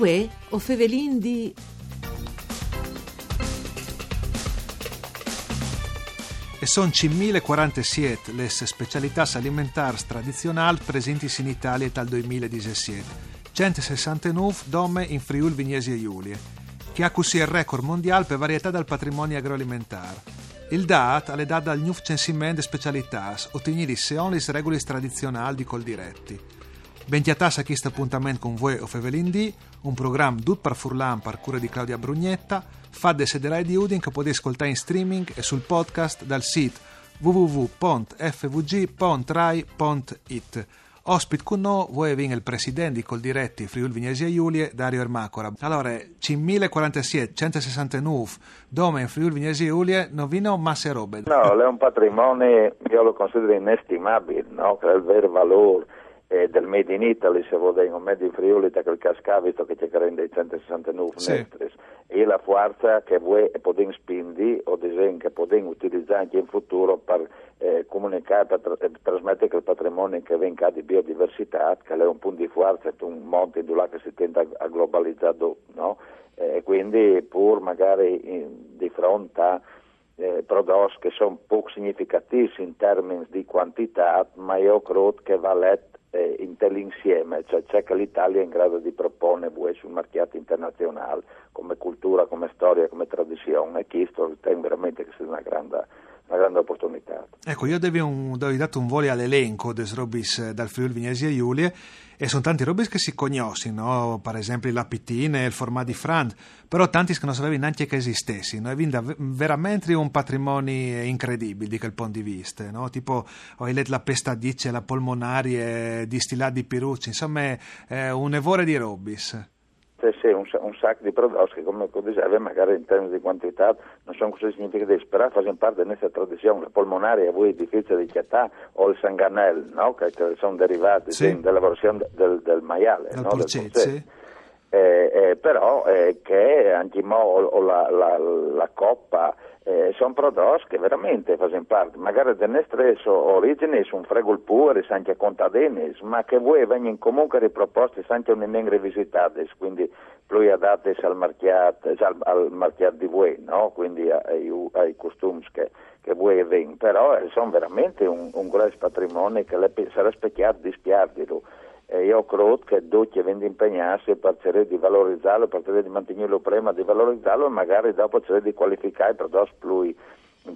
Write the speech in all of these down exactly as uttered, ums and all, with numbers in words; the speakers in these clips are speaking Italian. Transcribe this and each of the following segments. Uè, o fevelin di... E sono cinquemilaquarantasette le specialità alimentari tradizionali presenti in Italia dal duemiladiciassette, centosessantanove d'ome in Friuli Venezia Giulia, che ha così il record mondiale per varietà del patrimonio agroalimentare. Il D A T alle dà dal nuovo censimento di specialità, ottenute secondo le regole tradizionali di Coldiretti. Benvenuti a questo appuntamento con voi o Fevelindì, un programma tutto per Furlan per cura di Claudia Brugnetta, fatto sederai di Udin che potete ascoltare in streaming e sul podcast dal sito w w w punto f v g punto rai punto it. Ospite con noi voi viene il presidente di Coldiretti Friuli Venezia Giulia, Dario Ermacora. Allora, cinquemilaquarantasette, centosessantanove, dome in Friuli Venezia Giulia, non vi no masse robe. No, è un patrimonio, io lo considero inestimabile, no? Che è il vero valore eh, del Made in Italy, se vuoi dire, un Made in Friuli, da quel cascavito che ci rende i centosessantanove sì. Nestres. E la forza che voi potete spingere, o disegno che potete utilizzare anche in futuro per eh, comunicare, tra, trasmettere il patrimonio che venga di biodiversità, che è un punto di forza, un monte di là che si tende a globalizzare, no? E quindi pur magari in, di fronte a eh, prodotti che sono poco significativi in termini di quantità, ma io credo che va letto eh, in insieme, cioè c'è che l'Italia è in grado di proporre voi sul mercato internazionale come cultura, come storia, come tradizione, e questo ritengo veramente che sia una grande, una grande opportunità. Ecco, io ho dato un volo all'elenco des robis dal Friuli Venezia Giulia e sono tanti robis che si conoscono, no? Per esempio la pitina e il formadi Frant, però tanti che non sapevano neanche che esistessero, no? E quindi veramente un patrimonio incredibile di quel punto di vista, no? Tipo ho letto la pestadice, la polmonaria, distiladi di Pirucci, insomma è un evore di robis. Sì, sì, un, un sacco di prodotti che, come dicevo, magari in termini di quantità non sono così significativi, però fanno parte della nostra tradizione. La polmonaria, voi, difficile di chiattà, o il sanganel, no? che, che sono derivati sì. di, della versione del, del maiale, no? Porcet, del sì. eh, eh, però eh, che anche mo, o, o la, la, la coppa eh, sono prodotti che veramente fanno parte, magari delle nostre origini sono fregol puri, anche contadini, ma che voi vengono comunque riproposti anche un inengre visitati, quindi lui adatte al marchiato, al, al marchiato di voi, no? Quindi ai, ai costumi che, che voi vengono, però sono veramente un, un grosso patrimonio che le, sarà specchiato di spiardirlo. E io credo che tutti vengono impegnarsi per cercare di valorizzarlo, per cercare di mantenerlo prima, di valorizzarlo e magari dopo cercare di qualificare i prodotti più,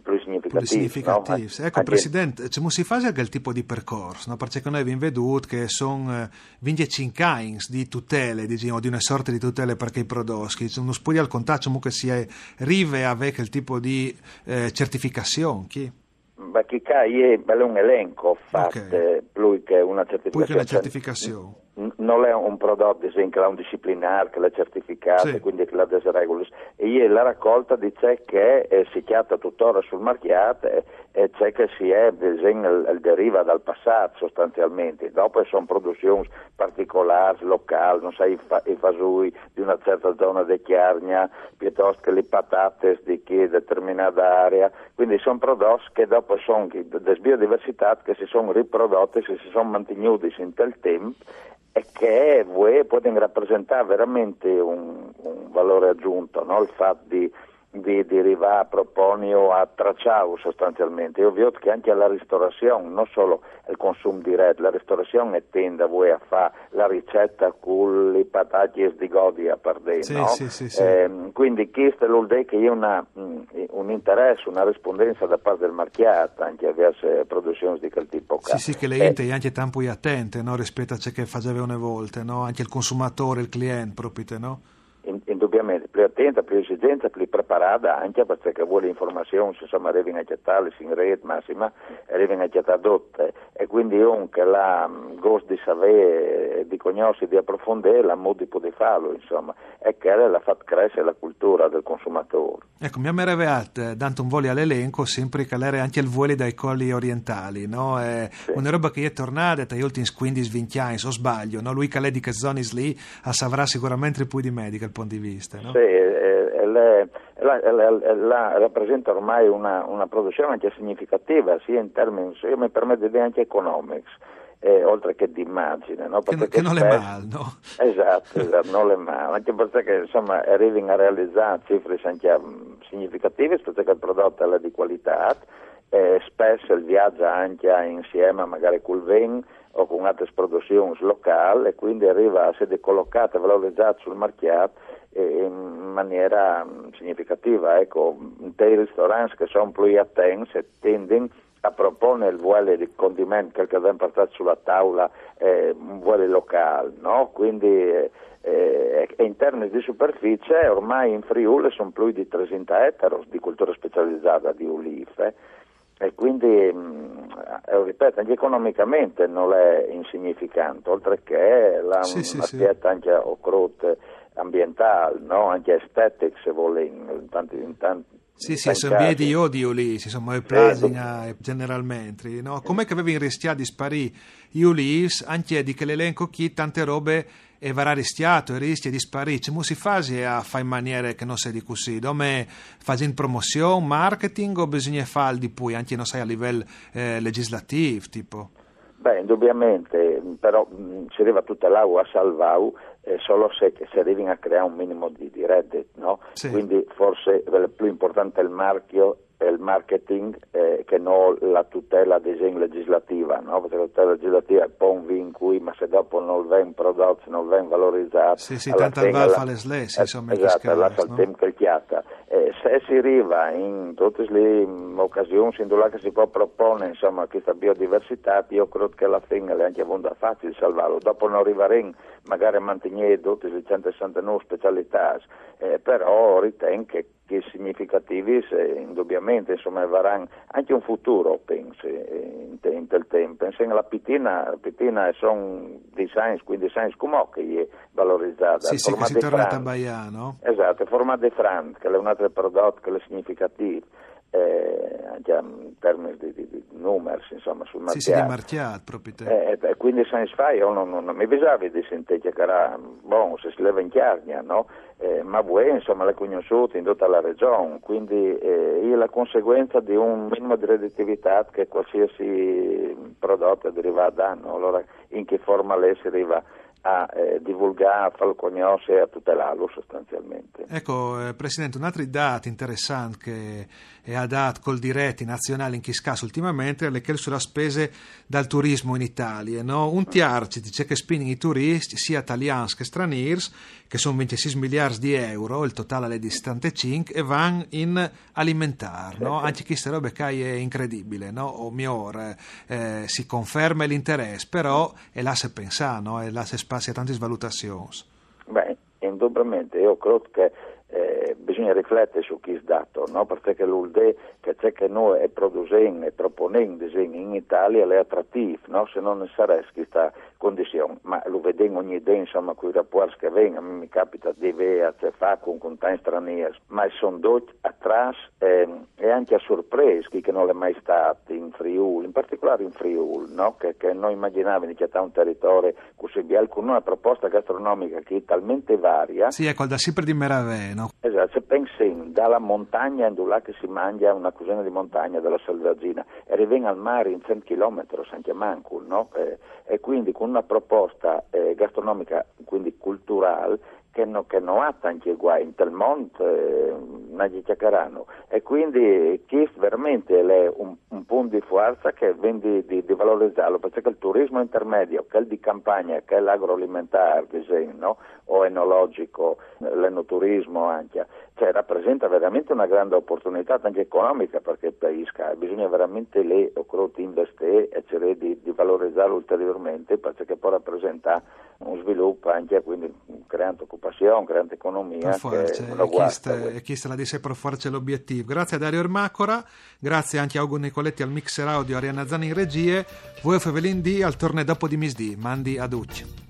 più significativi. significativi. No? Ecco, anche... Presidente, c'è si fa anche il tipo di percorso, no? Perché noi abbiamo veduto che sono venticinque anni di tutele, diciamo, di una sorta di tutele per i prodotti, c'è uno studio al contaccio comunque si arriva a avere il tipo di eh, certificazione. Chi? Ma chi è un elenco fatto okay. più che una certificazione. Più che una certificazione. N- non è un prodotto che è un disciplinare, che l'ha certificato, sì. Quindi che l'ha desregolis. E la raccolta dice che eh, si chiatta tuttora sul marchiato e eh, c'è che si è, disegno, il deriva dal passato sostanzialmente. Dopo sono produzioni particolari, locali, non sai, i, fa- i fasui di una certa zona di Carnia, piuttosto che le patate di chi determinata area. Quindi sono prodotti che dopo sono delle biodiversità che si sono riprodotte, che si sono mantenuti in tal tempo e che voi potete rappresentare veramente un, un valore aggiunto, no? Il fatto di, di, di arrivare a proporre o a tracciare sostanzialmente. Io vedo che anche alla ristorazione, non solo il consumo diretto, la ristorazione tende voi a fare la ricetta con le patate di Godia per dei, sì, no? Sì, sì, sì. Eh, quindi questo è l'ultimo che è una... un interesse, una rispondenza da parte del marchiato anche a diverse produzioni di quel tipo. Sì, sì, che le gente eh. anche tanto attente, no? Rispetto a ciò che faceva una volta, no? Anche il consumatore, il cliente, proprio, no? Indubbiamente, più attenta, più esigenza, più preparata anche perché vuole informazioni, insomma, arrivano a chiattare, in rete massima, arrivano a chiattare tutte e quindi anche la gosto di sapere, di conoscere, di approfondire, la modo di farlo, insomma, e che la fa crescere la cultura del consumatore. Ecco, mi ammeravate, dando un volo all'elenco, sempre calare anche il volo dai colli orientali, no? È sì. Una roba che è tornata tra gli ultimi quindici venti anni, se sbaglio, no? Lui che è di che zone lì, saprà sicuramente più di me, di punto di vista, no? Sì, eh, le, la, la, la, la rappresenta ormai una, una produzione anche significativa sia in termini, io mi permetto di dire anche economics, eh, oltre che di immagine, no? Che, che non è male, no? Esatto, esatto, non è male, anche perché insomma arrivi a realizzare cifre significative, perché il prodotto è di qualità, eh, spesso il viaggio anche insieme magari col vin o con altre produzioni locali, e quindi arriva a essere collocata e valorizzata sul mercato in maniera significativa. Ecco, dei ristoranti che sono più attenti e tendono a proporre il vuole di condimento che abbiamo portato sulla tavola, eh, un vuole locale, no? Quindi eh, in termini di superficie ormai in Friuli sono più di trecento ettari di cultura specializzata di Ulife, e quindi eh, ripeto, anche economicamente non è insignificante, oltre che la sì, sì, sì. anche a Crot ambientale, no? Anche estetica, se vuole, in tanti, in tanti sì, in sì, sono vieti io di Ulisse, insomma, e Plasina e generalmente, no? Com'è che avevi in restia di sparì Ulisse, anche di che l'elenco chi tante robe e varà ristiato e rischia di sparire, c'è si fa a fare in maniera che non sia di così, come facendo promozione, marketing, o bisogna fare di più, anche non sai, a livello eh, legislativo, tipo? Beh, indubbiamente, però mh, si arriva tutta l'acqua a salvare eh, solo se si arrivi a creare un minimo di, di reddito, no? Sì. Quindi forse il più importante è il marchio, è il marketing, eh, che non la tutela disegno legislativa, no? Perché la tutela legislativa è un po' un vincui, ma se dopo non viene prodotto, non viene valorizzato... Sì, sì, tanto va a fare le slesse, insomma... Esatto, alla saltem che chiata. Se si arriva in tutte le occasioni in cui si può proporre, insomma, questa biodiversità, io credo che alla fine è anche molto facile salvarlo. Dopo non arrivare magari a mantenere tutte le centosessantanove specialità, eh, però ritengo che che significativi se, indubbiamente, insomma, varranno anche un futuro, penso, in del tempo. Penso la pitina, la pitina sono design, quindi design come che è valorizzata. Sì, sì, che si torna a tabaia, no? Esatto, formadi Frant, che è un altro prodotto che è significativo, eh, anche in termini di, di, di numeri, insomma, sul marchiato. Sì, sì, di marchiato, proprio te. Eh, eh, quindi science fai, io non, non, non mi bisogna di sentire che era, bon, se si leva in Carnia, no? Eh, ma voi, insomma, l'è conosciuta in tutta la regione, quindi eh, è la conseguenza di un minimo di redditività che qualsiasi prodotto deriva da, no? Allora, in che forma lei si arriva a eh, divulgare, a farlo conoscere e a tutelarlo sostanzialmente. Ecco, eh, Presidente, un altro dato interessante che è ha dato Coldiretti nazionale in Chiscasso ultimamente è che sulla spese dal turismo in Italia, no? Un tiarci dice che spingono i turisti, sia italiani che stranieri, che sono ventisei miliardi di euro, il totale alle distante cinque, e vanno in alimentare, no? Certo. Anche questa roba che è incredibile, no? O migliore, eh, si conferma l'interesse, però è là se pensa, no? È là se passi a tante svalutazioni. Beh, indubbiamente io credo che eh, bisogna riflettere su chi è dato, no? Perché l'U L D E che c'è che noi produciamo e proponiamo disegni in Italia è attrattivo, no? Se non sarebbe questa condizione, ma lo vediamo ogni giorno, insomma, con i rapporti che vengono, mi capita di vedere che fa con contatti stranieri, ma sono dotti atrás eh, e anche a sorpresa chi non è mai stato in Friuli, in particolare in Friuli, no? Che, che noi immaginavamo che era un territorio così bello, con una proposta gastronomica che è talmente varia. Sì, ecco, da sempre di meraviglia, no? Esatto, se pensiamo dalla montagna in là che si mangia una cucina di montagna della selvaggina, e arriviamo al mare in cento chilometri, anche manco, no? Eh, e quindi con una proposta eh, gastronomica, quindi culturale, che non no ha tanti guai in tal mondo, eh, non gli chiacchierano. E quindi chi veramente è un, un punto di forza che viene di, di, di valorizzarlo, perché il turismo intermedio, che è il di campagna, che è l'agroalimentare, disegno, no? O enologico, l'enoturismo anche, cioè rappresenta veramente una grande opportunità anche economica, perché bisogna veramente lì investire e cercare di, di valorizzarlo ulteriormente, perché può rappresentare un sviluppo anche, quindi creando occupazione, creando economia. E chi la disse per forza l'obiettivo. Grazie a Dario Ermacora, grazie anche a Ugo Nicoletti al mixer audio, Arianna Zani in regie, voi a Fevelin D al torneo dopo di misdì, mandi ad Uccio.